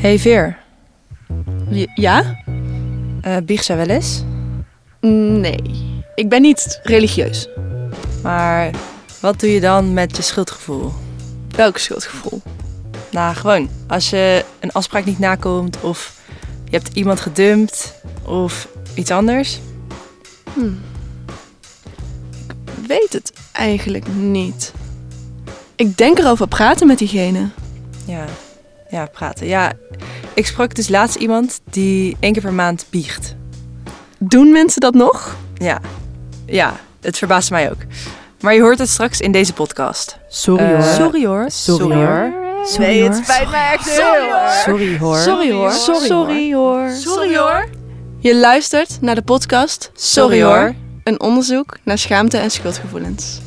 Hey Veer. Ja? Bieg zij wel eens? Nee, ik ben niet religieus. Maar wat doe je dan met je schuldgevoel? Welk schuldgevoel? Nou, gewoon. Als je een afspraak niet nakomt of je hebt iemand gedumpt of iets anders. Ik weet het eigenlijk niet. Ik denk erover praten met diegene. Ja, praten. Ja, ik sprak dus laatst iemand die 1 keer per maand biegt. Doen mensen dat nog? Ja, het verbaast mij ook. Maar je hoort het straks in deze podcast. Sorry hoor. Nee, het spijt mij echt heel erg. Sorry hoor. Je luistert naar de podcast Sorry hoor. Een onderzoek naar schaamte en schuldgevoelens.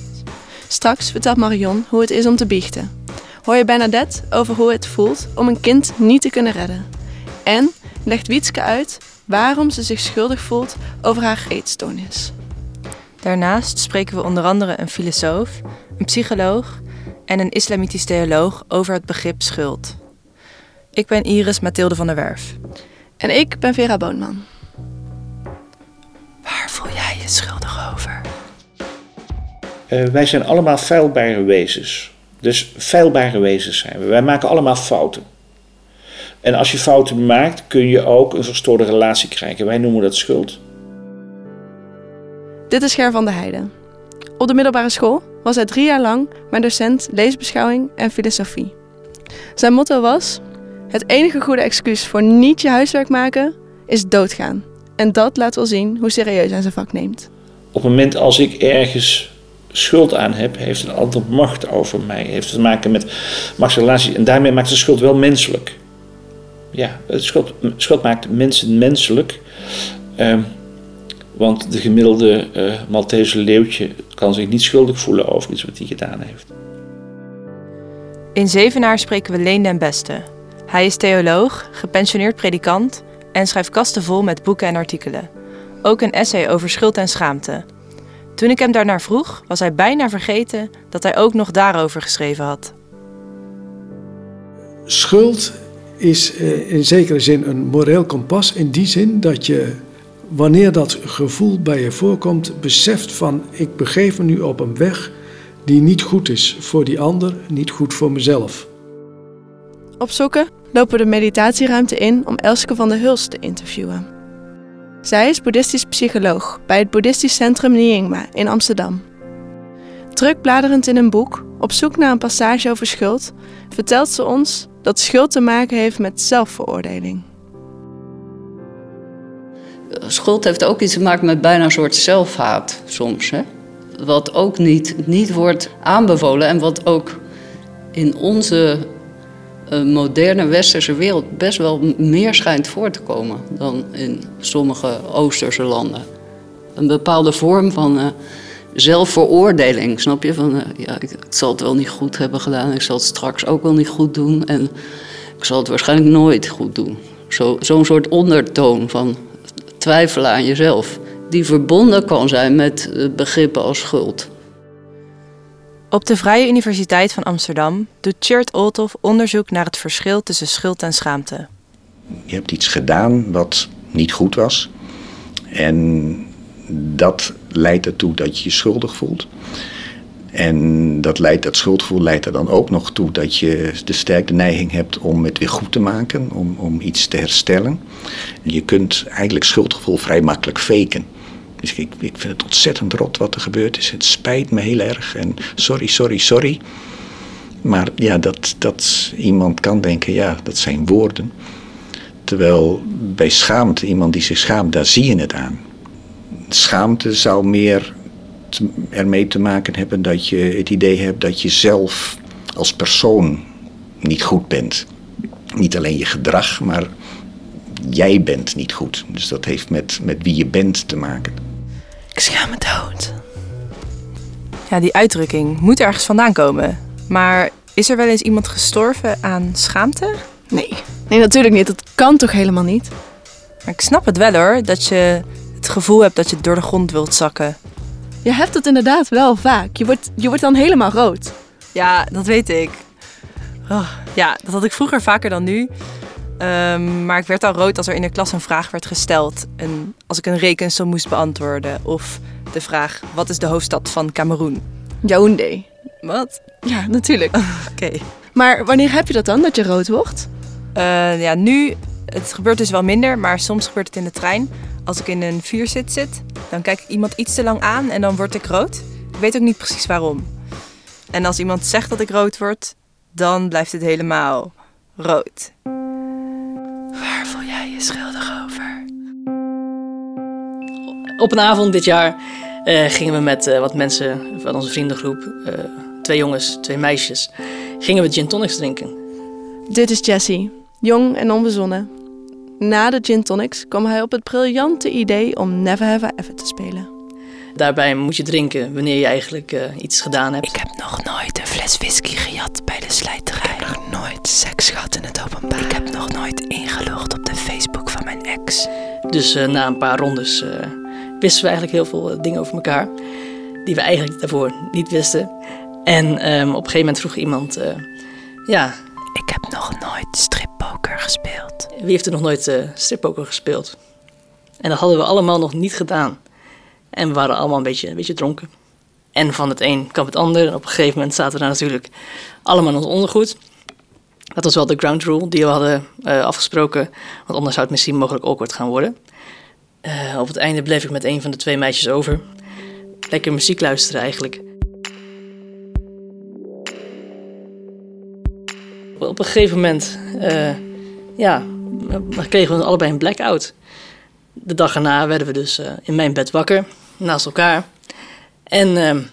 Straks vertelt Marion hoe het is om te biechten. Hoor je Bernadette over hoe het voelt om een kind niet te kunnen redden. En legt Wietske uit waarom ze zich schuldig voelt over haar eetstoornis. Daarnaast spreken we onder andere een filosoof, een psycholoog en een islamitisch theoloog over het begrip schuld. Ik ben Iris Mathilde van der Werf. En ik ben Vera Boonman. Waar voel jij je schuldig over? Wij zijn allemaal feilbare wezens. Dus feilbare wezens zijn we. Wij maken allemaal fouten. En als je fouten maakt, kun je ook een verstoorde relatie krijgen. Wij noemen dat schuld. Dit is Ger van der Heijden. Op de middelbare school was hij 3 jaar lang mijn docent leesbeschouwing en filosofie. Zijn motto was: het enige goede excuus voor niet je huiswerk maken is doodgaan. En dat laat wel zien hoe serieus hij zijn vak neemt. Op het moment als ik ergens schuld aan heb, heeft een ander macht over mij. Heeft te maken met machtsrelaties. En daarmee maakt de schuld wel menselijk. Ja, schuld maakt mensen menselijk. Want de gemiddelde Maltese leeuwtje kan zich niet schuldig voelen over iets wat hij gedaan heeft. In Zevenaar spreken we Leen den Beste. Hij is theoloog, gepensioneerd predikant en schrijft kasten vol met boeken en artikelen. Ook een essay over schuld en schaamte. Toen ik hem daarnaar vroeg, was hij bijna vergeten dat hij ook nog daarover geschreven had. Schuld is in zekere zin een moreel kompas in die zin dat je, wanneer dat gevoel bij je voorkomt, beseft van: ik begeef me nu op een weg die niet goed is voor die ander, niet goed voor mezelf. Op Sokken lopen we de meditatieruimte in om Elske van der Hulst te interviewen. Zij is boeddhistisch psycholoog bij het boeddhistisch centrum Nyingma in Amsterdam. Druk bladerend in een boek, op zoek naar een passage over schuld, vertelt ze ons dat schuld te maken heeft met zelfveroordeling. Schuld heeft ook iets te maken met bijna een soort zelfhaat soms. Hè? Wat ook niet wordt aanbevolen en wat ook in onze moderne westerse wereld best wel meer schijnt voor te komen dan in sommige Oosterse landen. Een bepaalde vorm van zelfveroordeling, snap je? Van ik zal het wel niet goed hebben gedaan, ik zal het straks ook wel niet goed doen en ik zal het waarschijnlijk nooit goed doen. Zo'n soort ondertoon van twijfelen aan jezelf, die verbonden kan zijn met begrippen als schuld. Op de Vrije Universiteit van Amsterdam doet Tjeerd Olthoff onderzoek naar het verschil tussen schuld en schaamte. Je hebt iets gedaan wat niet goed was en dat leidt ertoe dat je je schuldig voelt. En dat schuldgevoel leidt er dan ook nog toe dat je de sterke neiging hebt om het weer goed te maken, om iets te herstellen. Je kunt eigenlijk schuldgevoel vrij makkelijk faken. Dus ik vind het ontzettend rot wat er gebeurd is. Het spijt me heel erg en sorry. Maar ja, dat iemand kan denken, ja, dat zijn woorden. Terwijl bij schaamte, iemand die zich schaamt, daar zie je het aan. Schaamte zou meer ermee te maken hebben dat je het idee hebt dat je zelf als persoon niet goed bent. Niet alleen je gedrag, maar jij bent niet goed. Dus dat heeft met wie je bent te maken. Ik schaam me dood. Ja, die uitdrukking moet ergens vandaan komen. Maar is er wel eens iemand gestorven aan schaamte? Nee, natuurlijk niet. Dat kan toch helemaal niet? Maar ik snap het wel hoor, dat je het gevoel hebt dat je door de grond wilt zakken. Je hebt het inderdaad wel vaak. Je wordt dan helemaal rood. Ja, dat weet ik. Oh, ja, dat had ik vroeger vaker dan nu. Maar ik werd al rood als er in de klas een vraag werd gesteld. En als ik een rekensom moest beantwoorden. Of de vraag, wat is de hoofdstad van Kameroen? Yaoundé. Wat? Ja, natuurlijk. Oké. Maar wanneer heb je dat dan, dat je rood wordt? Ja, nu, het gebeurt dus wel minder. Maar soms gebeurt het in de trein. Als ik in een vierzit zit, dan kijk ik iemand iets te lang aan en dan word ik rood. Ik weet ook niet precies waarom. En als iemand zegt dat ik rood word, dan blijft het helemaal rood. Waar voel jij je schuldig over? Op een avond dit jaar gingen we met wat mensen van onze vriendengroep, 2 jongens, 2 meisjes, gingen we gin tonics drinken. Dit is Jesse, jong en onbezonnen. Na de gin tonics kwam hij op het briljante idee om Never Have I Ever te spelen. Daarbij moet je drinken wanneer je eigenlijk iets gedaan hebt. Ik heb nog nooit een fles whisky gejat bij de slijterij. Ik heb nog nooit seks gehad in het openbaar. Ik heb nog nooit ingelogd op de Facebook van mijn ex. Dus na een paar rondes wisten we eigenlijk heel veel dingen over elkaar. Die we eigenlijk daarvoor niet wisten. En op een gegeven moment vroeg iemand... Ik heb nog nooit strippoker gespeeld. Wie heeft er nog nooit strippoker gespeeld? En dat hadden we allemaal nog niet gedaan. En we waren allemaal een beetje dronken. En van het een kwam het ander. En op een gegeven moment zaten we daar natuurlijk allemaal in ons ondergoed. Dat was wel de ground rule die we hadden afgesproken. Want anders zou het misschien mogelijk awkward gaan worden. Op het einde bleef ik met een van de 2 meisjes over. Lekker muziek luisteren eigenlijk. Op een gegeven moment kregen we allebei een blackout. De dag erna werden we dus in mijn bed wakker, naast elkaar. En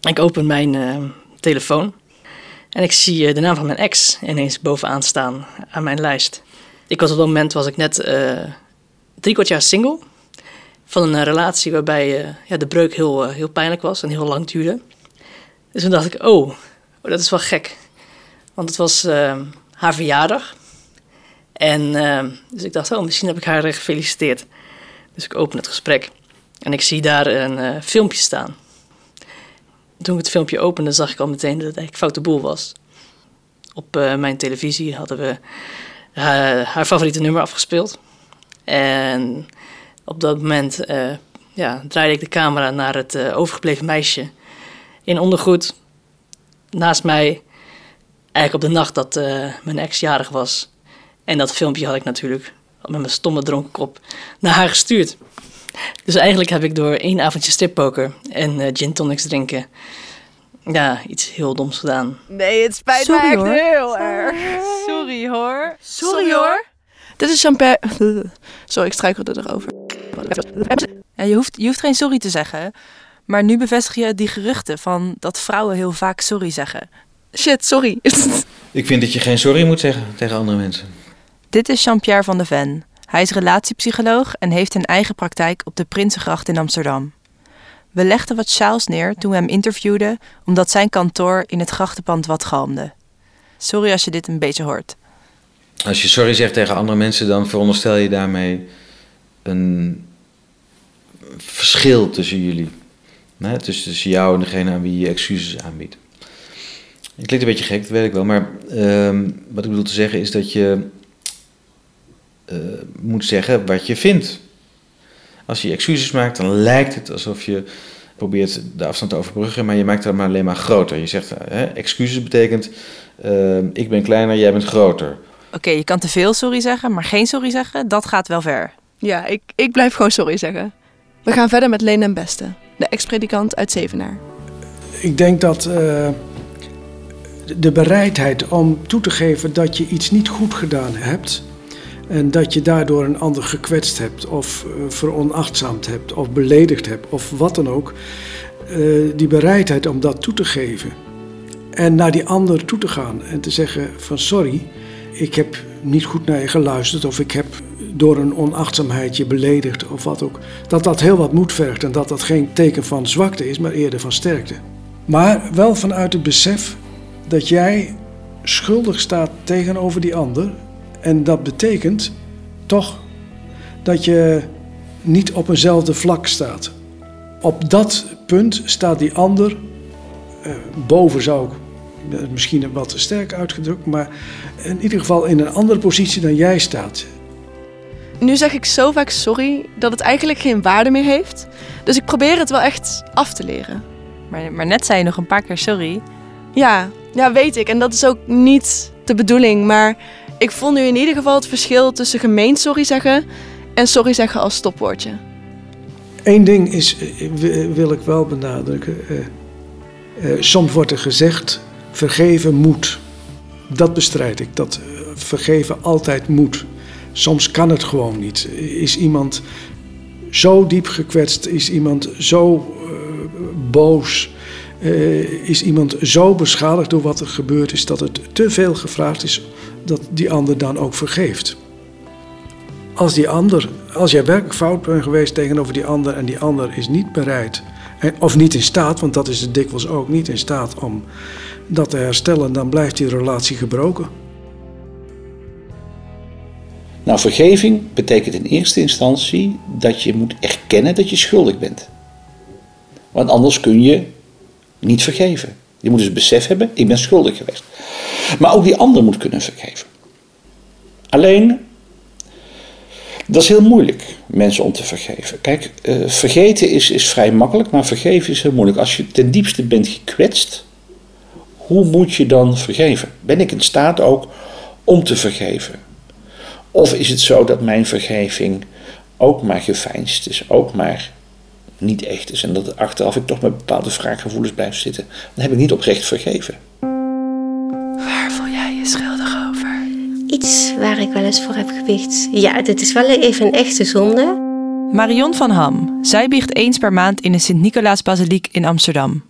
ik open mijn telefoon en ik zie de naam van mijn ex ineens bovenaan staan aan mijn lijst. Ik was op dat moment net 3/4 jaar single. Van een relatie waarbij de breuk heel pijnlijk was en heel lang duurde. Dus toen dacht ik, oh, dat is wel gek. Want het was haar verjaardag. En dus ik dacht, misschien heb ik haar gefeliciteerd. Dus ik open het gesprek en ik zie daar een filmpje staan. Toen ik het filmpje opende, zag ik al meteen dat het eigenlijk foute boel was. Op mijn televisie hadden we haar favoriete nummer afgespeeld. En op dat moment draaide ik de camera naar het overgebleven meisje in ondergoed naast mij. Eigenlijk op de nacht dat mijn ex jarig was. En dat filmpje had ik natuurlijk met mijn stomme dronken kop naar haar gestuurd. Dus eigenlijk heb ik door 1 avondje strippoker en gin tonics drinken... iets heel doms gedaan. Nee, het spijt me echt heel erg. Sorry hoor. Sorry hoor. Dit is Jean-Pierre... Sorry, ik struikelde erover. Ja, je hoeft geen sorry te zeggen. Maar nu bevestig je die geruchten van dat vrouwen heel vaak sorry zeggen... Shit, sorry. Ik vind dat je geen sorry moet zeggen tegen andere mensen. Dit is Jean-Pierre van de Ven. Hij is relatiepsycholoog en heeft een eigen praktijk op de Prinsengracht in Amsterdam. We legden wat sjaals neer toen we hem interviewden... omdat zijn kantoor in het grachtenpand wat galmde. Sorry als je dit een beetje hoort. Als je sorry zegt tegen andere mensen... dan veronderstel je daarmee een verschil tussen jullie. Nee, tussen jou en degene aan wie je excuses aanbiedt. Het klinkt een beetje gek, dat weet ik wel. Maar wat ik bedoel te zeggen is dat je moet zeggen wat je vindt. Als je excuses maakt, dan lijkt het alsof je probeert de afstand te overbruggen. Maar je maakt het maar alleen maar groter. Je zegt, excuses betekent ik ben kleiner, jij bent groter. Oké, je kan te veel sorry zeggen, maar geen sorry zeggen, dat gaat wel ver. Ja, ik blijf gewoon sorry zeggen. We gaan verder met Leen den Beste, de ex-predikant uit Zevenaar. Ik denk dat... de bereidheid om toe te geven dat je iets niet goed gedaan hebt... en dat je daardoor een ander gekwetst hebt of veronachtzaamd hebt... of beledigd hebt of wat dan ook. Die bereidheid om dat toe te geven en naar die ander toe te gaan... en te zeggen van sorry, ik heb niet goed naar je geluisterd... of ik heb door een onachtzaamheid je beledigd of wat ook. Dat heel wat moed vergt en dat geen teken van zwakte is... maar eerder van sterkte. Maar wel vanuit het besef... dat jij schuldig staat tegenover die ander. En dat betekent toch dat je niet op eenzelfde vlak staat. Op dat punt staat die ander boven, zou ik misschien wat te sterk uitgedrukt, maar in ieder geval in een andere positie dan jij staat. Nu zeg ik zo vaak sorry dat het eigenlijk geen waarde meer heeft. Dus ik probeer het wel echt af te leren. Maar net zei je nog een paar keer sorry. Ja, weet ik. En dat is ook niet de bedoeling. Maar ik voel nu in ieder geval het verschil tussen gemeen sorry zeggen en sorry zeggen als stopwoordje. Eén ding wil ik wel benadrukken. Soms wordt er gezegd, vergeven moet. Dat bestrijd ik. Dat vergeven altijd moet. Soms kan het gewoon niet. Is iemand zo diep gekwetst? Is iemand zo boos? Is iemand zo beschadigd door wat er gebeurd is dat het te veel gevraagd is dat die ander dan ook vergeeft? Als jij werkelijk fout bent geweest tegenover die ander en die ander is niet bereid of niet in staat, want dat is het dikwijls ook, niet in staat om dat te herstellen, dan blijft die relatie gebroken. Nou, vergeving betekent in eerste instantie dat je moet erkennen dat je schuldig bent. Want anders kun je niet vergeven. Je moet dus het besef hebben, ik ben schuldig geweest. Maar ook die ander moet kunnen vergeven. Alleen, dat is heel moeilijk, mensen om te vergeven. Kijk, vergeten is vrij makkelijk, maar vergeven is heel moeilijk. Als je ten diepste bent gekwetst, hoe moet je dan vergeven? Ben ik in staat ook om te vergeven? Of is het zo dat mijn vergeving ook maar geveinsd is, ook maar niet echt is en dat achteraf ik toch met bepaalde wraakgevoelens blijf zitten? Dan heb ik niet oprecht vergeven. Waar voel jij je schuldig over? Iets waar ik wel eens voor heb gebiecht. Ja, dit is wel even een echte zonde. Marion van Ham, zij biecht eens per maand in de Sint-Nicolaas-basiliek in Amsterdam.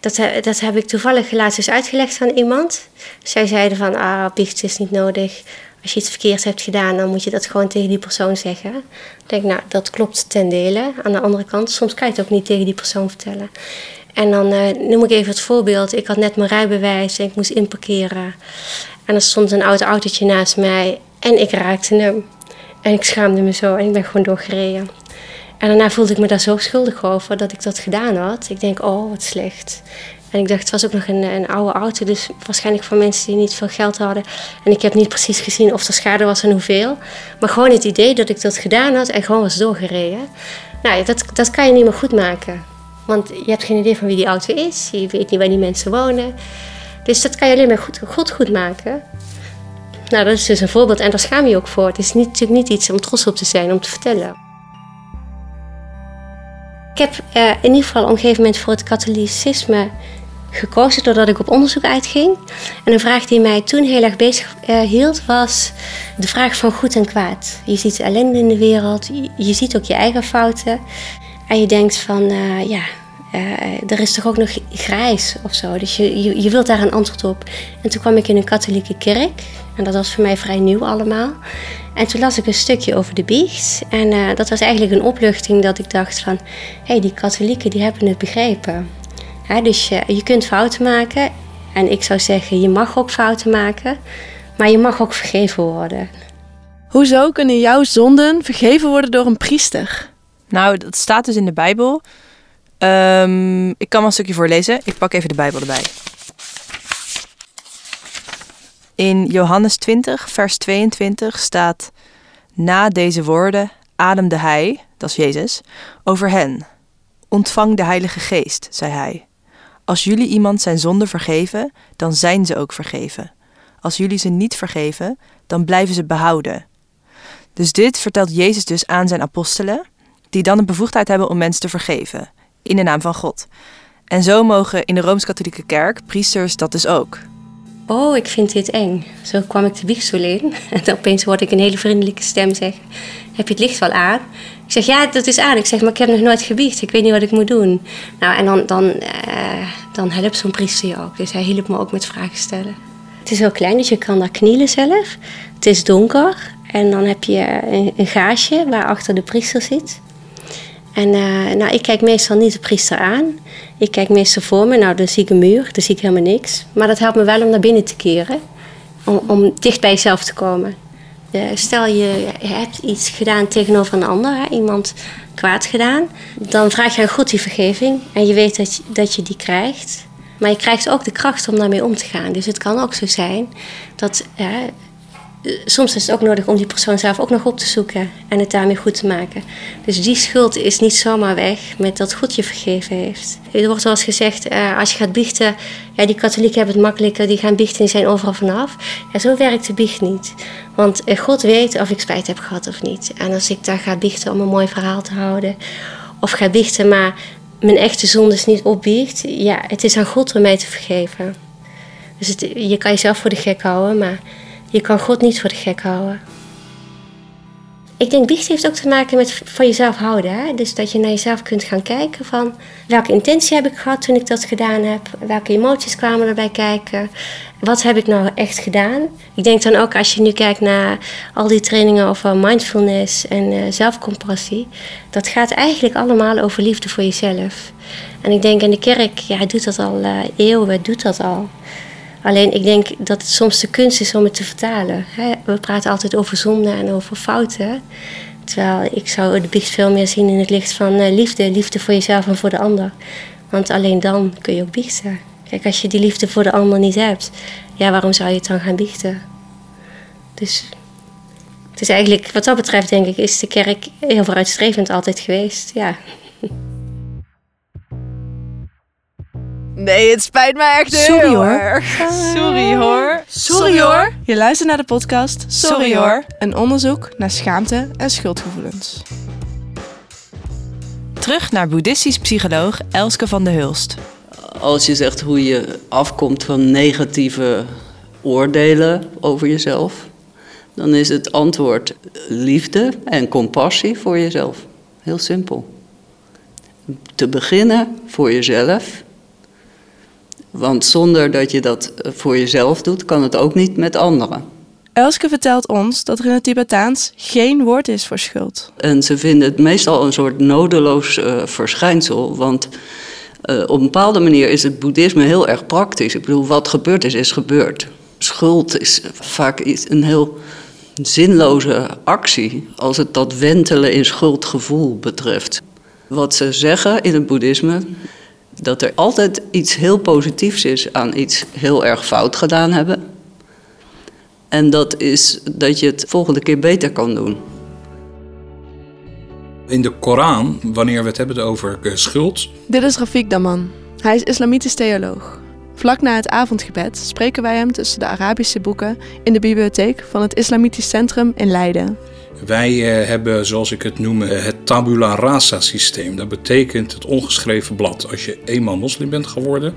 Dat heb ik toevallig laatst eens uitgelegd aan iemand. Zij zeiden van, biecht is niet nodig. Als je iets verkeerds hebt gedaan, dan moet je dat gewoon tegen die persoon zeggen. Ik denk, nou, dat klopt ten dele. Aan de andere kant, soms kan je het ook niet tegen die persoon vertellen. En dan noem ik even het voorbeeld. Ik had net mijn rijbewijs en ik moest inparkeren. En er stond een oud autootje naast mij en ik raakte hem. En ik schaamde me zo en ik ben gewoon doorgereden. En daarna voelde ik me daar zo schuldig over dat ik dat gedaan had. Ik denk, oh, wat slecht. En ik dacht, het was ook nog een oude auto, dus waarschijnlijk voor mensen die niet veel geld hadden. En ik heb niet precies gezien of er schade was en hoeveel. Maar gewoon het idee dat ik dat gedaan had en gewoon was doorgereden. Nou, dat kan je niet meer goed maken. Want je hebt geen idee van wie die auto is, je weet niet waar die mensen wonen. Dus dat kan je alleen maar goed maken. Nou, dat is dus een voorbeeld en daar schaam je ook voor. Het is natuurlijk niet iets om trots op te zijn, om te vertellen. Ik heb in ieder geval op een gegeven moment voor het katholicisme gekozen doordat ik op onderzoek uitging. En een vraag die mij toen heel erg bezig hield was de vraag van goed en kwaad. Je ziet ellende in de wereld, je ziet ook je eigen fouten. En je denkt van, er is toch ook nog grijs of zo. Dus je wilt daar een antwoord op. En toen kwam ik in een katholieke kerk. En dat was voor mij vrij nieuw allemaal. En toen las ik een stukje over de biecht. En dat was eigenlijk een opluchting dat ik dacht van, hé, die katholieken die hebben het begrepen. Hè, dus je kunt fouten maken. En ik zou zeggen, je mag ook fouten maken. Maar je mag ook vergeven worden. Hoezo kunnen jouw zonden vergeven worden door een priester? Nou, dat staat dus in de Bijbel. Ik kan wel een stukje voorlezen. Ik pak even de Bijbel erbij. In Johannes 20, vers 22 staat: na deze woorden ademde hij, dat is Jezus, over hen. Ontvang de Heilige Geest, zei hij. Als jullie iemand zijn zonde vergeven, dan zijn ze ook vergeven. Als jullie ze niet vergeven, dan blijven ze behouden. Dus dit vertelt Jezus dus aan zijn apostelen, die dan de bevoegdheid hebben om mensen te vergeven, in de naam van God. En zo mogen in de Rooms-Katholieke Kerk priesters dat dus ook. Oh, ik vind dit eng. Zo kwam ik de biechtstoel in. En opeens hoorde ik een hele vriendelijke stem zeggen, heb je het licht wel aan? Ik zeg, ja, dat is aan. Ik zeg, maar ik heb nog nooit gebiecht. Ik weet niet wat ik moet doen. Nou, en dan helpt zo'n priester je ook. Dus hij hielp me ook met vragen stellen. Het is heel klein, dus je kan daar knielen zelf. Het is donker. En dan heb je een gaasje waarachter de priester zit. En ik kijk meestal niet de priester aan. Ik kijk meestal voor me. Nou, dan zie ik een muur. Dan zie ik helemaal niks. Maar dat helpt me wel om naar binnen te keren. Om dicht bij jezelf te komen. Stel je hebt iets gedaan tegenover een ander. Hè, iemand kwaad gedaan. Dan vraag je aan God die vergeving. En je weet dat je die krijgt. Maar je krijgt ook de kracht om daarmee om te gaan. Dus het kan ook zo zijn dat... soms is het ook nodig om die persoon zelf ook nog op te zoeken en het daarmee goed te maken. Dus die schuld is niet zomaar weg met dat God je vergeven heeft. Er wordt wel eens gezegd, als je gaat biechten, ja, die katholieken hebben het makkelijker, die gaan biechten, die zijn overal vanaf. Ja, zo werkt de biecht niet. Want God weet of ik spijt heb gehad of niet. En als ik daar ga biechten om een mooi verhaal te houden, of ga biechten maar mijn echte zondes niet opbiecht, ja, het is aan God om mij te vergeven. Dus je kan jezelf voor de gek houden, maar... je kan God niet voor de gek houden. Ik denk, biecht heeft ook te maken met van jezelf houden. Hè? Dus dat je naar jezelf kunt gaan kijken van... welke intentie heb ik gehad toen ik dat gedaan heb? Welke emoties kwamen erbij kijken? Wat heb ik nou echt gedaan? Ik denk dan ook, als je nu kijkt naar al die trainingen over mindfulness en zelfcompassie... dat gaat eigenlijk allemaal over liefde voor jezelf. En ik denk, in de kerk, ja, doet dat al eeuwen, doet dat al... Alleen ik denk dat het soms de kunst is om het te vertalen. We praten altijd over zonde en over fouten. Terwijl ik zou de biecht veel meer zien in het licht van liefde. Liefde voor jezelf en voor de ander. Want alleen dan kun je ook biechten. Kijk, als je die liefde voor de ander niet hebt... ja, waarom zou je het dan gaan biechten? Dus het is eigenlijk, wat dat betreft denk ik... is de kerk heel vooruitstrevend altijd geweest, ja. Nee, het spijt me echt heel erg. Sorry hoor. Je luistert naar de podcast Sorry hoor. Een onderzoek naar schaamte en schuldgevoelens. Terug naar boeddhistisch psycholoog Elske van der Hulst. Als je zegt hoe je afkomt van negatieve oordelen over jezelf... dan is het antwoord liefde en compassie voor jezelf. Heel simpel. Te beginnen voor jezelf... want zonder dat je dat voor jezelf doet, kan het ook niet met anderen. Elske vertelt ons dat er in het Tibetaans geen woord is voor schuld. En ze vinden het meestal een soort nodeloos verschijnsel. Want op een bepaalde manier is het boeddhisme heel erg praktisch. Ik bedoel, wat gebeurd is, is gebeurd. Schuld is vaak een heel zinloze actie... als het dat wentelen in schuldgevoel betreft. Wat ze zeggen in het boeddhisme... dat er altijd iets heel positiefs is aan iets heel erg fout gedaan hebben. En dat is dat je het volgende keer beter kan doen. In de Koran, wanneer we het hebben over schuld... Dit is Rafik Daman. Hij is islamitisch theoloog. Vlak na het avondgebed spreken wij hem tussen de Arabische boeken... in de bibliotheek van het Islamitisch Centrum in Leiden... Wij hebben, zoals ik het noem, het tabula rasa systeem. Dat betekent het ongeschreven blad. Als je eenmaal moslim bent geworden,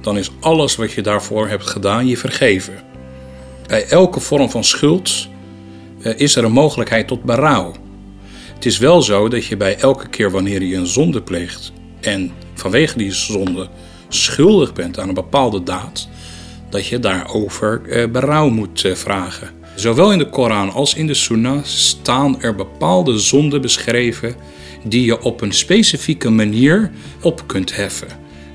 dan is alles wat je daarvoor hebt gedaan je vergeven. Bij elke vorm van schuld is er een mogelijkheid tot berouw. Het is wel zo dat je bij elke keer wanneer je een zonde pleegt... en vanwege die zonde schuldig bent aan een bepaalde daad... dat je daarover berouw moet vragen... Zowel in de Koran als in de Sunnah staan er bepaalde zonden beschreven die je op een specifieke manier op kunt heffen.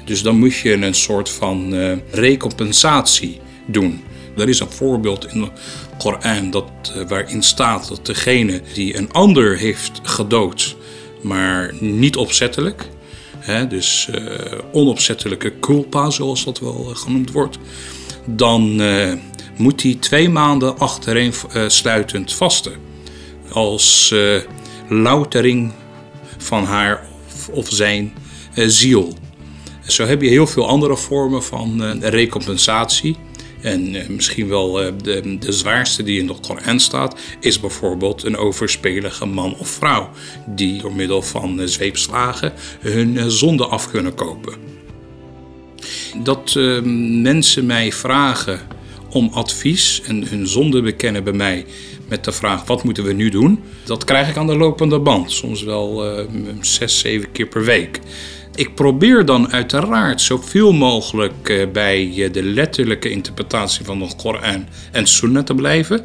Dus dan moet je een soort van recompensatie doen. Er is een voorbeeld in de Koran waarin staat dat degene die een ander heeft gedood, maar niet opzettelijk, dus onopzettelijke culpa zoals dat wel genoemd wordt, dan... moet hij 2 maanden achtereen sluitend vasten. Als loutering van haar of zijn ziel. Zo heb je heel veel andere vormen van recompensatie. En misschien wel de zwaarste die in de Koran staat... is bijvoorbeeld een overspelige man of vrouw... die door middel van zweepslagen hun zonde af kunnen kopen. Dat mensen mij vragen... om advies en hun zonde bekennen bij mij met de vraag wat moeten we nu doen. Dat krijg ik aan de lopende band, soms wel 6-7 keer per week. Ik probeer dan uiteraard zoveel mogelijk bij de letterlijke interpretatie van de Koran en Sunnah te blijven.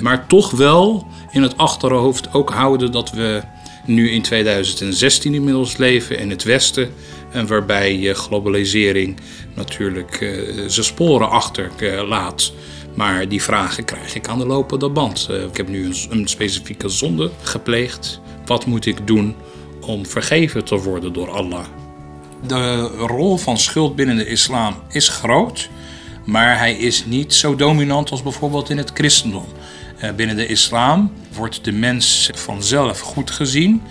Maar toch wel in het achterhoofd ook houden dat we nu in 2016 inmiddels leven in het Westen. En waarbij globalisering natuurlijk zijn sporen achterlaat. Maar die vragen krijg ik aan de lopende band. Ik heb nu een specifieke zonde gepleegd. Wat moet ik doen om vergeven te worden door Allah? De rol van schuld binnen de islam is groot, maar hij is niet zo dominant als bijvoorbeeld in het christendom. Binnen de islam wordt de mens vanzelf goed gezien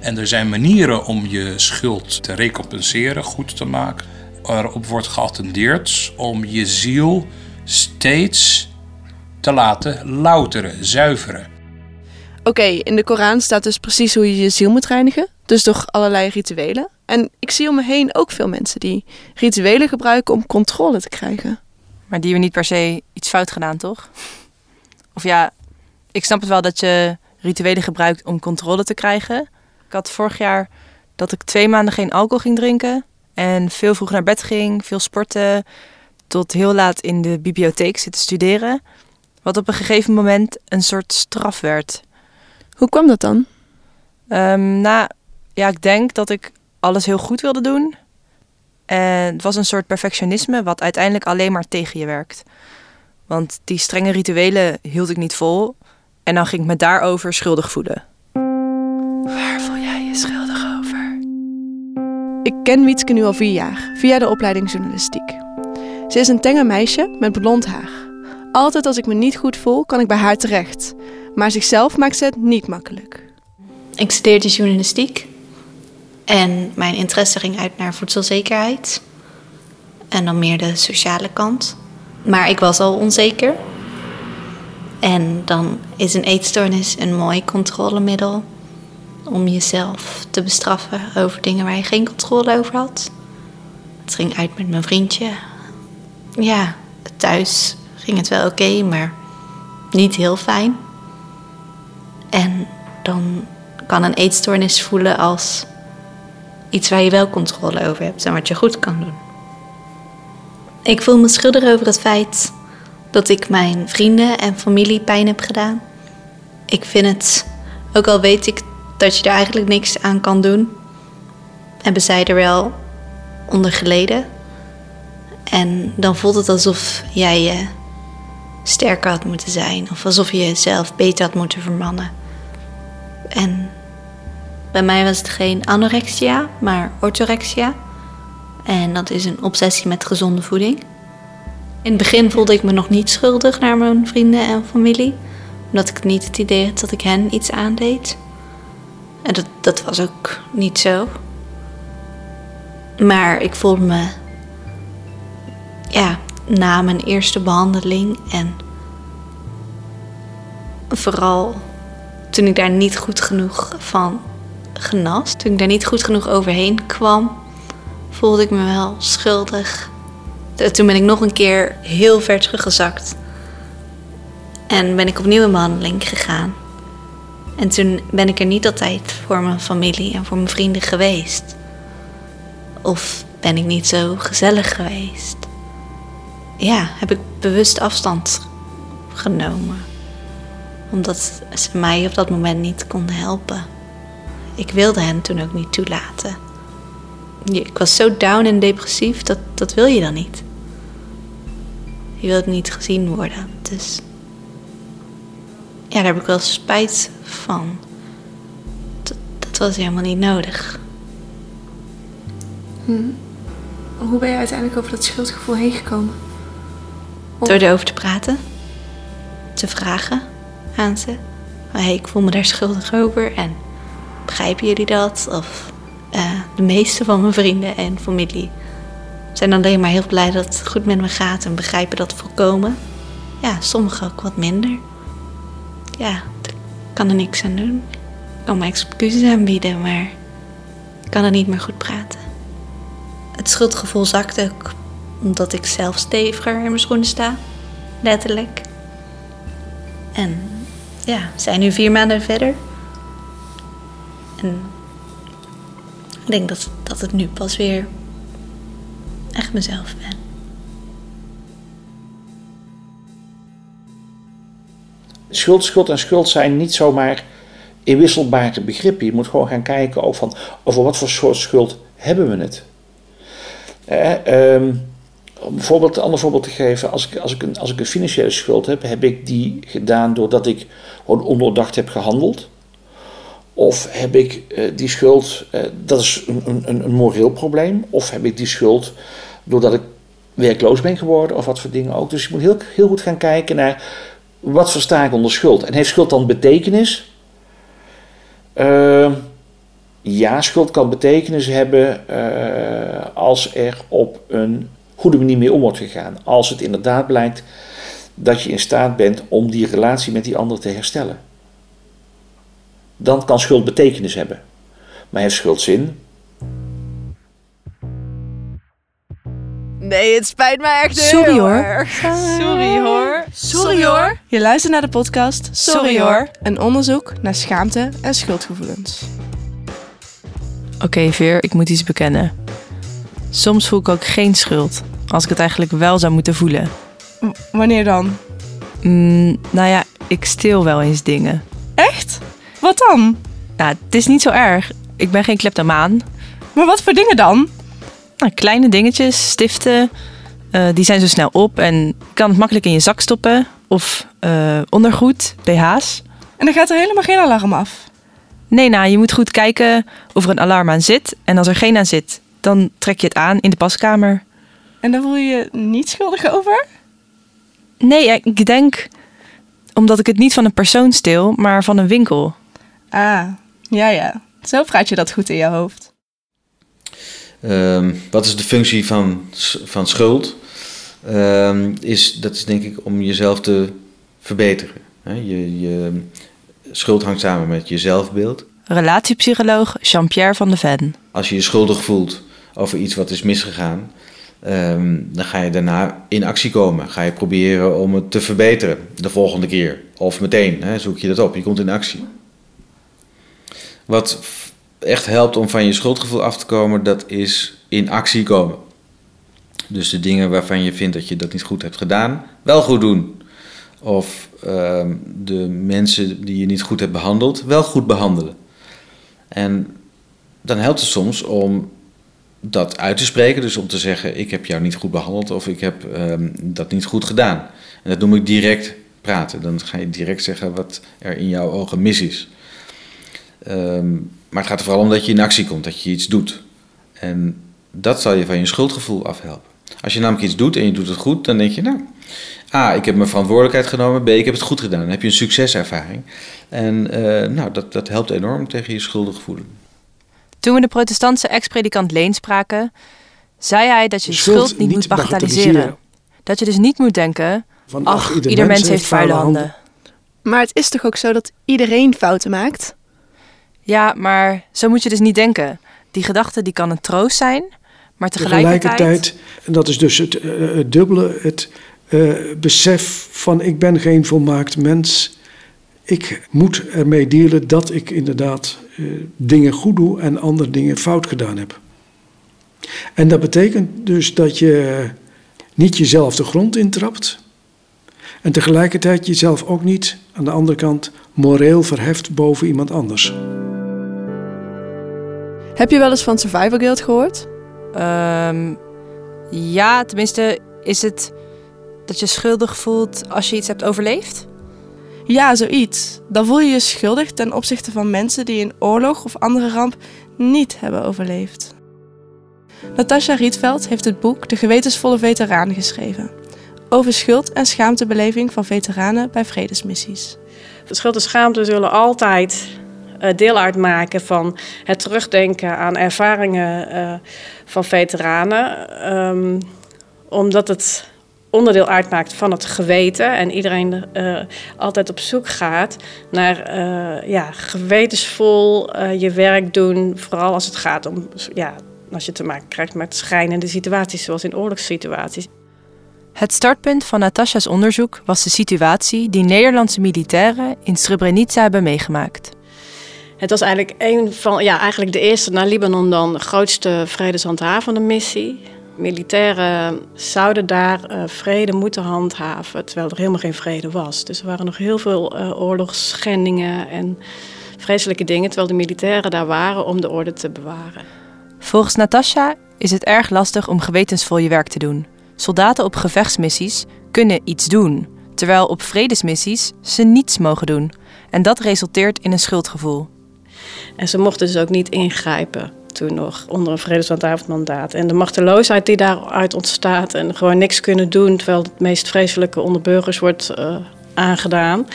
en er zijn manieren om je schuld te recompenseren, goed te maken. Erop wordt geattendeerd om je ziel steeds te laten louteren, zuiveren. Oké, in de Koran staat dus precies hoe je je ziel moet reinigen, dus door allerlei rituelen. En ik zie om me heen ook veel mensen die rituelen gebruiken om controle te krijgen. Maar die hebben niet per se iets fout gedaan, toch? Of ja, ik snap het wel dat je rituelen gebruikt om controle te krijgen. Ik had vorig jaar dat ik 2 maanden geen alcohol ging drinken en veel vroeg naar bed ging, veel sporten, tot heel laat in de bibliotheek zitten studeren. Wat op een gegeven moment een soort straf werd. Hoe kwam dat dan? Ik denk dat ik alles heel goed wilde doen. En het was een soort perfectionisme wat uiteindelijk alleen maar tegen je werkt. Want die strenge rituelen hield ik niet vol. En dan ging ik me daarover schuldig voelen. Waar voel jij je schuldig over? Ik ken Wietske nu al 4 jaar, via de opleiding journalistiek. Ze is een tenger meisje met blond haar. Altijd als ik me niet goed voel, kan ik bij haar terecht. Maar zichzelf maakt ze het niet makkelijk. Ik studeerde journalistiek. En mijn interesse ging uit naar voedselzekerheid. En dan meer de sociale kant. Maar ik was al onzeker. En dan is een eetstoornis een mooi controlemiddel om jezelf te bestraffen over dingen waar je geen controle over had. Het ging uit met mijn vriendje. Ja, thuis ging het wel oké, maar niet heel fijn. En dan kan een eetstoornis voelen als iets waar je wel controle over hebt en wat je goed kan doen. Ik voel me schuldig over het feit dat ik mijn vrienden en familie pijn heb gedaan. Ik vind het, ook al weet ik dat je daar eigenlijk niks aan kan doen, hebben zij er wel onder geleden. En dan voelt het alsof jij je sterker had moeten zijn of alsof je jezelf beter had moeten vermannen. En bij mij was het geen anorexia, maar orthorexia. En dat is een obsessie met gezonde voeding. In het begin voelde ik me nog niet schuldig naar mijn vrienden en familie. Omdat ik niet het idee had dat ik hen iets aandeed. En dat was ook niet zo. Maar ik voelde me, na mijn eerste behandeling en vooral toen ik daar niet goed genoeg van genast. Toen ik daar niet goed genoeg overheen kwam, voelde ik me wel schuldig. Toen ben ik nog een keer heel ver teruggezakt. En ben ik opnieuw in behandeling gegaan. En toen ben ik er niet altijd voor mijn familie en voor mijn vrienden geweest. Of ben ik niet zo gezellig geweest. Ja, heb ik bewust afstand genomen. Omdat ze mij op dat moment niet konden helpen. Ik wilde hen toen ook niet toelaten. Ik was zo down en depressief, dat wil je dan niet. Je wilt niet gezien worden, dus ja, daar heb ik wel spijt van. Dat was helemaal niet nodig. Hoe ben je uiteindelijk over dat schuldgevoel heen gekomen? Door erover te praten. Te vragen aan ze. Hey, ik voel me daar schuldig over en begrijpen jullie dat? Of de meeste van mijn vrienden en familie zijn alleen maar heel blij dat het goed met me gaat en begrijpen dat volkomen. Ja, sommigen ook wat minder. Ja, ik kan er niks aan doen. Ik kan mijn excuses aanbieden, maar ik kan er niet meer goed praten. Het schuldgevoel zakt ook omdat ik zelf steviger in mijn schoenen sta, letterlijk. En ja, we zijn nu 4 maanden verder. En ik denk dat het nu pas weer echt mezelf ben. Schuld en schuld zijn niet zomaar inwisselbare begrippen. Je moet gewoon gaan kijken over wat voor soort schuld hebben we het. Om een ander voorbeeld te geven, als ik een financiële schuld heb, heb ik die gedaan doordat ik gewoon ondoordacht heb gehandeld. Of heb ik die schuld, dat is een moreel probleem, of heb ik die schuld doordat ik werkloos ben geworden of wat voor dingen ook. Dus je moet heel goed gaan kijken naar wat versta ik onder schuld. En heeft schuld dan betekenis? Ja, schuld kan betekenis hebben als er op een goede manier mee om wordt gegaan. Als het inderdaad blijkt dat je in staat bent om die relatie met die ander te herstellen. Dan kan schuld betekenis hebben. Maar heeft schuld zin? Nee, het spijt me echt heel erg. Sorry hoor. Je luistert naar de podcast Sorry hoor. Een onderzoek naar schaamte en schuldgevoelens. Oké, Veer, ik moet iets bekennen. Soms voel ik ook geen schuld. Als ik het eigenlijk wel zou moeten voelen. Wanneer dan? Ik steel wel eens dingen. Echt? Wat dan? Nou, het is niet zo erg. Ik ben geen kleptomaan. Maar wat voor dingen dan? Nou, kleine dingetjes, stiften. Die zijn zo snel op en kan het makkelijk in je zak stoppen. Of ondergoed, BH's. En dan gaat er helemaal geen alarm af? Nee, je moet goed kijken of er een alarm aan zit. En als er geen aan zit, dan trek je het aan in de paskamer. En daar voel je je niet schuldig over? Nee, ik denk omdat ik het niet van een persoon steel, maar van een winkel. Ah, ja. Zo praat je dat goed in je hoofd. Wat is de functie van schuld? Dat is denk ik om jezelf te verbeteren. Je schuld hangt samen met je zelfbeeld. Relatiepsycholoog Jean-Pierre van de Ven. Als je je schuldig voelt over iets wat is misgegaan, dan ga je daarna in actie komen. Ga je proberen om het te verbeteren de volgende keer. Of meteen, zoek je dat op. Je komt in actie. Wat echt helpt om van je schuldgevoel af te komen, dat is in actie komen. Dus de dingen waarvan je vindt dat je dat niet goed hebt gedaan, wel goed doen. Of de mensen die je niet goed hebt behandeld, wel goed behandelen. En dan helpt het soms om dat uit te spreken. Dus om te zeggen, ik heb jou niet goed behandeld of ik heb dat niet goed gedaan. En dat noem ik direct praten. Dan ga je direct zeggen wat er in jouw ogen mis is. Maar het gaat er vooral om dat je in actie komt, dat je iets doet. En dat zal je van je schuldgevoel afhelpen. Als je namelijk iets doet en je doet het goed, dan denk je, A, ik heb mijn verantwoordelijkheid genomen. B, ik heb het goed gedaan. Dan heb je een succeservaring. En dat helpt enorm tegen je schuldig voelen. Toen we de protestantse ex-predikant Leen spraken, zei hij dat je schuld niet moet bagatelliseren. Dat je dus niet moet denken, ieder mens heeft vuile handen. Maar het is toch ook zo dat iedereen fouten maakt? Ja, maar zo moet je dus niet denken. Die gedachte die kan een troost zijn, maar tegelijkertijd... En dat is dus het dubbele, het besef van ik ben geen volmaakt mens. Ik moet ermee dealen dat ik inderdaad dingen goed doe en andere dingen fout gedaan heb. En dat betekent dus dat je niet jezelf de grond intrapt en tegelijkertijd jezelf ook niet, aan de andere kant, moreel verheft boven iemand anders. Heb je wel eens van survival guilt gehoord? Ja, tenminste is het dat je schuldig voelt als je iets hebt overleefd? Ja, zoiets. Dan voel je je schuldig ten opzichte van mensen die een oorlog of andere ramp niet hebben overleefd. Natasja Rietveld heeft het boek De Gewetensvolle Veteraan geschreven. Over schuld- en schaamtebeleving van veteranen bij vredesmissies. Schuld en schaamte zullen altijd deel uitmaken van het terugdenken aan ervaringen van veteranen. Omdat het onderdeel uitmaakt van het geweten. En iedereen altijd op zoek gaat naar gewetensvol je werk doen. Vooral als het gaat om, als je te maken krijgt met schrijnende situaties, zoals in oorlogssituaties. Het startpunt van Natasja's onderzoek was de situatie die Nederlandse militairen in Srebrenica hebben meegemaakt. Het was eigenlijk eigenlijk de eerste, naar Libanon dan, de grootste vredeshandhavende missie. Militairen zouden daar vrede moeten handhaven, terwijl er helemaal geen vrede was. Dus er waren nog heel veel oorlogsschendingen en vreselijke dingen, terwijl de militairen daar waren om de orde te bewaren. Volgens Natasja is het erg lastig om gewetensvol je werk te doen. Soldaten op gevechtsmissies kunnen iets doen, terwijl op vredesmissies ze niets mogen doen. En dat resulteert in een schuldgevoel. En ze mochten dus ook niet ingrijpen toen nog onder een vredeshandhavend mandaat. En de machteloosheid die daaruit ontstaat en gewoon niks kunnen doen terwijl het meest vreselijke onder burgers wordt aangedaan.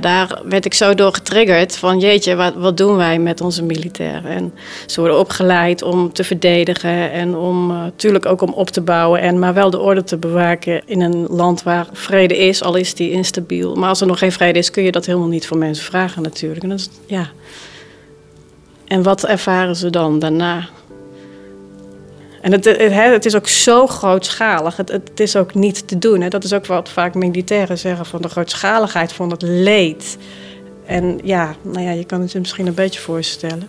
Daar werd ik zo door getriggerd van jeetje, wat doen wij met onze militairen? En ze worden opgeleid om te verdedigen en om natuurlijk ook om op te bouwen en maar wel de orde te bewaken in een land waar vrede is, al is die instabiel. Maar als er nog geen vrede is, kun je dat helemaal niet voor mensen vragen natuurlijk. En, dus, ja. En wat ervaren ze dan daarna? En het is ook zo grootschalig. Het is ook niet te doen. Hè. Dat is ook wat vaak militairen zeggen van de grootschaligheid van het leed. En ja, nou ja, je kan het je misschien een beetje voorstellen.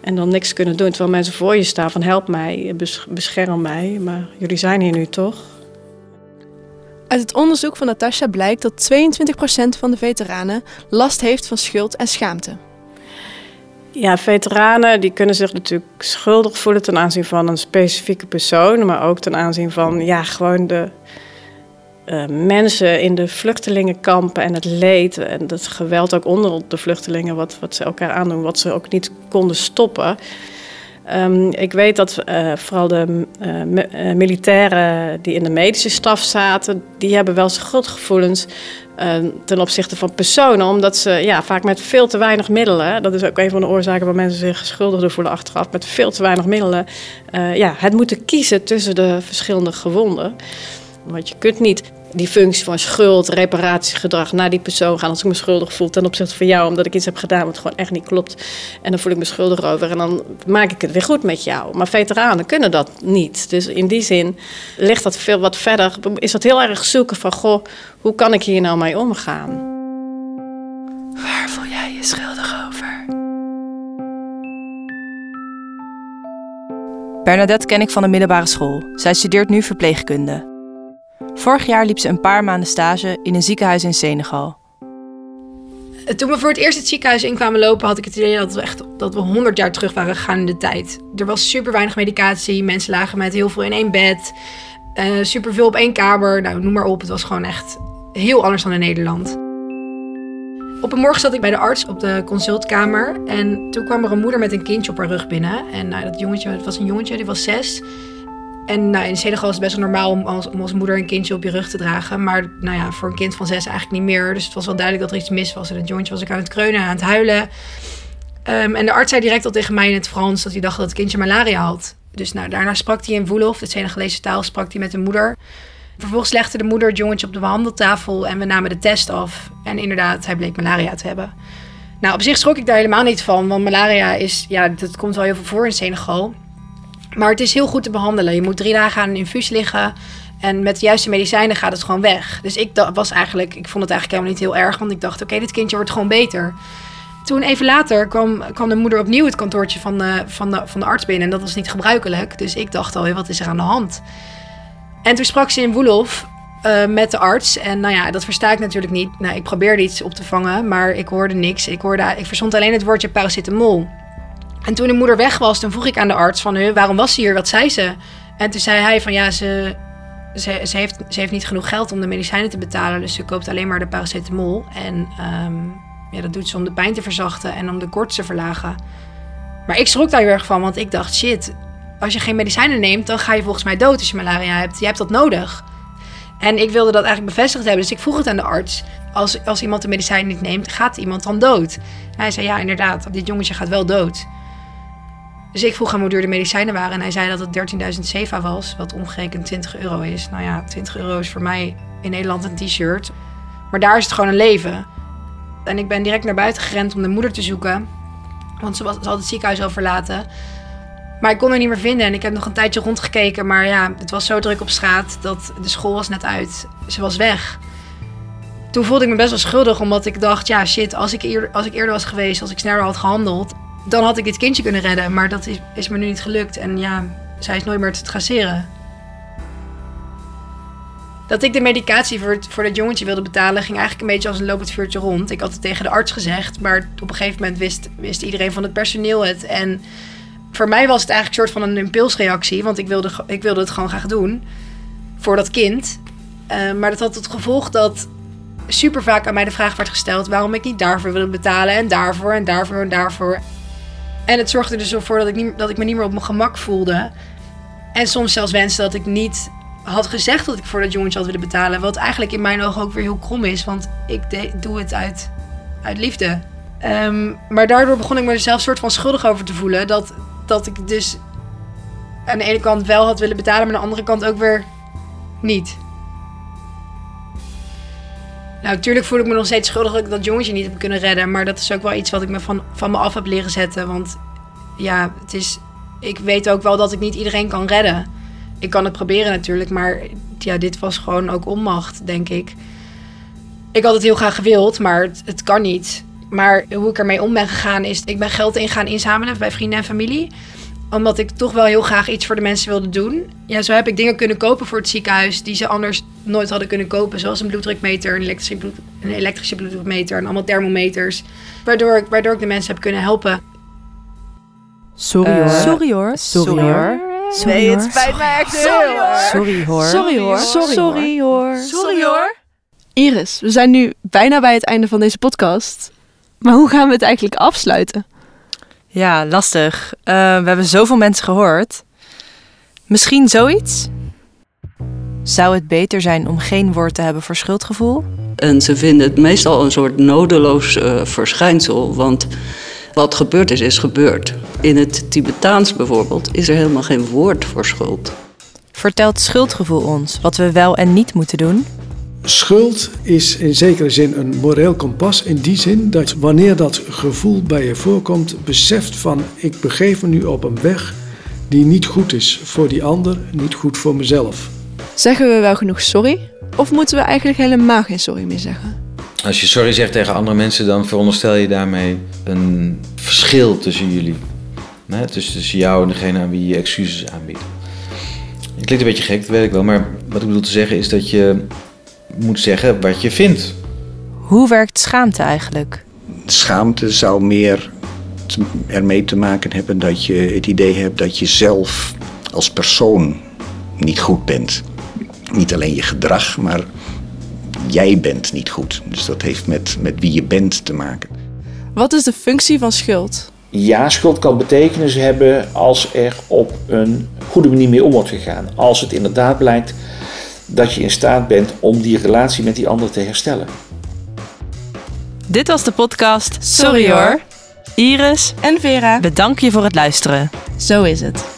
En dan niks kunnen doen. Terwijl mensen voor je staan van help mij, bescherm mij. Maar jullie zijn hier nu toch? Uit het onderzoek van Natasja blijkt dat 22% van de veteranen last heeft van schuld en schaamte. Ja, veteranen die kunnen zich natuurlijk schuldig voelen ten aanzien van een specifieke persoon, maar ook ten aanzien van ja, gewoon de mensen in de vluchtelingenkampen en het leed en het geweld ook onder de vluchtelingen, wat ze elkaar aandoen, wat ze ook niet konden stoppen. Ik weet dat vooral de militairen die in de medische staf zaten, die hebben wel schuldgevoelens ten opzichte van personen, omdat ze vaak met veel te weinig middelen, dat is ook een van de oorzaken waar mensen zich schuldig voelen achteraf, met veel te weinig middelen, het moeten kiezen tussen de verschillende gewonden. Want je kunt niet die functie van schuld, reparatiegedrag naar die persoon gaan als ik me schuldig voel ten opzichte van jou, omdat ik iets heb gedaan wat gewoon echt niet klopt. En dan voel ik me schuldig over en dan maak ik het weer goed met jou. Maar veteranen kunnen dat niet. Dus in die zin ligt dat veel wat verder. Is dat heel erg zoeken van, goh, hoe kan ik hier nou mee omgaan? Waar voel jij je schuldig over? Bernadette ken ik van de middelbare school. Zij studeert nu verpleegkunde. Vorig jaar liep ze een paar maanden stage in een ziekenhuis in Senegal. Toen we voor het eerst het ziekenhuis in kwamen lopen, had ik het idee dat we 100 jaar terug waren gegaan in de tijd. Er was super weinig medicatie, mensen lagen met heel veel in één bed, super veel op één kamer, nou noem maar op. Het was gewoon echt heel anders dan in Nederland. Op een morgen zat ik bij de arts op de consultkamer en toen kwam er een moeder met een kindje op haar rug binnen. En dat jongetje, het was een jongetje, die was 6. En in Senegal is het best wel normaal om als moeder een kindje op je rug te dragen. Maar voor een kind van 6 eigenlijk niet meer. Dus het was wel duidelijk dat er iets mis was. En het jongetje was ik aan het kreunen, aan het huilen. En de arts zei direct al tegen mij in het Frans dat hij dacht dat het kindje malaria had. Dus daarna sprak hij in Wolof, de Senegalese taal, sprak hij met de moeder. Vervolgens legde de moeder het jongetje op de behandeltafel en we namen de test af. En inderdaad, hij bleek malaria te hebben. Nou, op zich schrok ik daar helemaal niet van, want malaria is, dat komt wel heel veel voor in Senegal. Maar het is heel goed te behandelen. Je moet 3 dagen aan een infuus liggen. En met de juiste medicijnen gaat het gewoon weg. Dus ik vond het eigenlijk helemaal niet heel erg. Want ik dacht, oké, dit kindje wordt gewoon beter. Toen even later kwam de moeder opnieuw het kantoortje van de arts binnen. En dat was niet gebruikelijk. Dus ik dacht al, wat is er aan de hand? En toen sprak ze in Wolof met de arts. En dat versta ik natuurlijk niet. Ik probeerde iets op te vangen, maar ik hoorde niks. Ik verstond alleen het woordje paracetamol. En toen de moeder weg was, toen vroeg ik aan de arts van, waarom was ze hier? Wat zei ze? En toen zei hij van, ze heeft niet genoeg geld om de medicijnen te betalen. Dus ze koopt alleen maar de paracetamol. En dat doet ze om de pijn te verzachten en om de koorts te verlagen. Maar ik schrok daar heel erg van, want ik dacht, shit, als je geen medicijnen neemt, dan ga je volgens mij dood als je malaria hebt. Je hebt dat nodig. En ik wilde dat eigenlijk bevestigd hebben, dus ik vroeg het aan de arts. Als iemand de medicijnen niet neemt, gaat iemand dan dood? En hij zei, ja, inderdaad, dit jongetje gaat wel dood. Dus ik vroeg hem hoe duur de medicijnen waren en hij zei dat het 13.000 CFA was, wat omgerekend €20 is. €20 is voor mij in Nederland een t-shirt, maar daar is het gewoon een leven. En ik ben direct naar buiten gerend om de moeder te zoeken, want ze had het ziekenhuis al verlaten. Maar ik kon haar niet meer vinden en ik heb nog een tijdje rondgekeken, maar het was zo druk op straat dat de school was net uit. Ze was weg. Toen voelde ik me best wel schuldig, omdat ik dacht, als ik eerder was geweest, als ik sneller had gehandeld, dan had ik dit kindje kunnen redden, maar dat is me nu niet gelukt. En zij is nooit meer te traceren. Dat ik de medicatie voor dat jongetje wilde betalen, ging eigenlijk een beetje als een lopend vuurtje rond. Ik had het tegen de arts gezegd, maar op een gegeven moment wist iedereen van het personeel het. En voor mij was het eigenlijk een soort van een impulsreactie, want ik wilde het gewoon graag doen voor dat kind. Maar dat had het gevolg dat super vaak aan mij de vraag werd gesteld waarom ik niet daarvoor wilde betalen en daarvoor en daarvoor en daarvoor. En het zorgde er dus voor dat ik me niet meer op mijn gemak voelde. En soms zelfs wenste dat ik niet had gezegd dat ik voor dat jongetje had willen betalen. Wat eigenlijk in mijn ogen ook weer heel krom is, want ik doe het uit liefde. Maar daardoor begon ik me er zelf soort van schuldig over te voelen. Dat ik dus aan de ene kant wel had willen betalen, maar aan de andere kant ook weer niet. Nou, natuurlijk voel ik me nog steeds schuldig dat ik dat jongetje niet heb kunnen redden. Maar dat is ook wel iets wat ik me van me af heb leren zetten. Want ja, ik weet ook wel dat ik niet iedereen kan redden. Ik kan het proberen natuurlijk, maar ja, dit was gewoon ook onmacht, denk ik. Ik had het heel graag gewild, maar het kan niet. Maar hoe ik ermee om ben gegaan is, ik ben geld in gaan inzamelen bij vrienden en familie. Omdat ik toch wel heel graag iets voor de mensen wilde doen. Ja, zo heb ik dingen kunnen kopen voor het ziekenhuis die ze anders nooit hadden kunnen kopen. Zoals een bloeddrukmeter, een elektrische bloeddrukmeter en allemaal thermometers. Waardoor ik de mensen heb kunnen helpen. Sorry hoor. Nee, het spijt mij echt heel. Sorry hoor. Iris, we zijn nu bijna bij het einde van deze podcast. Maar hoe gaan we het eigenlijk afsluiten? Ja, lastig. We hebben zoveel mensen gehoord. Misschien zoiets? Zou het beter zijn om geen woord te hebben voor schuldgevoel? En ze vinden het meestal een soort nodeloos verschijnsel, want wat gebeurd is gebeurd. In het Tibetaans bijvoorbeeld is er helemaal geen woord voor schuld. Vertelt schuldgevoel ons wat we wel en niet moeten doen? Schuld is in zekere zin een moreel kompas in die zin dat wanneer dat gevoel bij je voorkomt, beseft van ik begeef me nu op een weg die niet goed is voor die ander, niet goed voor mezelf. Zeggen we wel genoeg sorry? Of moeten we eigenlijk helemaal geen sorry meer zeggen? Als je sorry zegt tegen andere mensen, dan veronderstel je daarmee een verschil tussen jullie. Nee, tussen jou en degene aan wie je excuses aanbiedt. Het klinkt een beetje gek, dat weet ik wel, maar wat ik bedoel te zeggen is dat je moet zeggen wat je vindt. Hoe werkt schaamte eigenlijk? Schaamte zou meer ermee te maken hebben dat je het idee hebt dat je zelf als persoon niet goed bent. Niet alleen je gedrag, maar jij bent niet goed. Dus dat heeft met wie je bent te maken. Wat is de functie van schuld? Ja, schuld kan betekenis hebben als er op een goede manier mee om wordt gegaan. Als het inderdaad blijkt dat je in staat bent om die relatie met die ander te herstellen. Dit was de podcast Sorry Hoor. Iris en Vera, bedankt je voor het luisteren. Zo is het.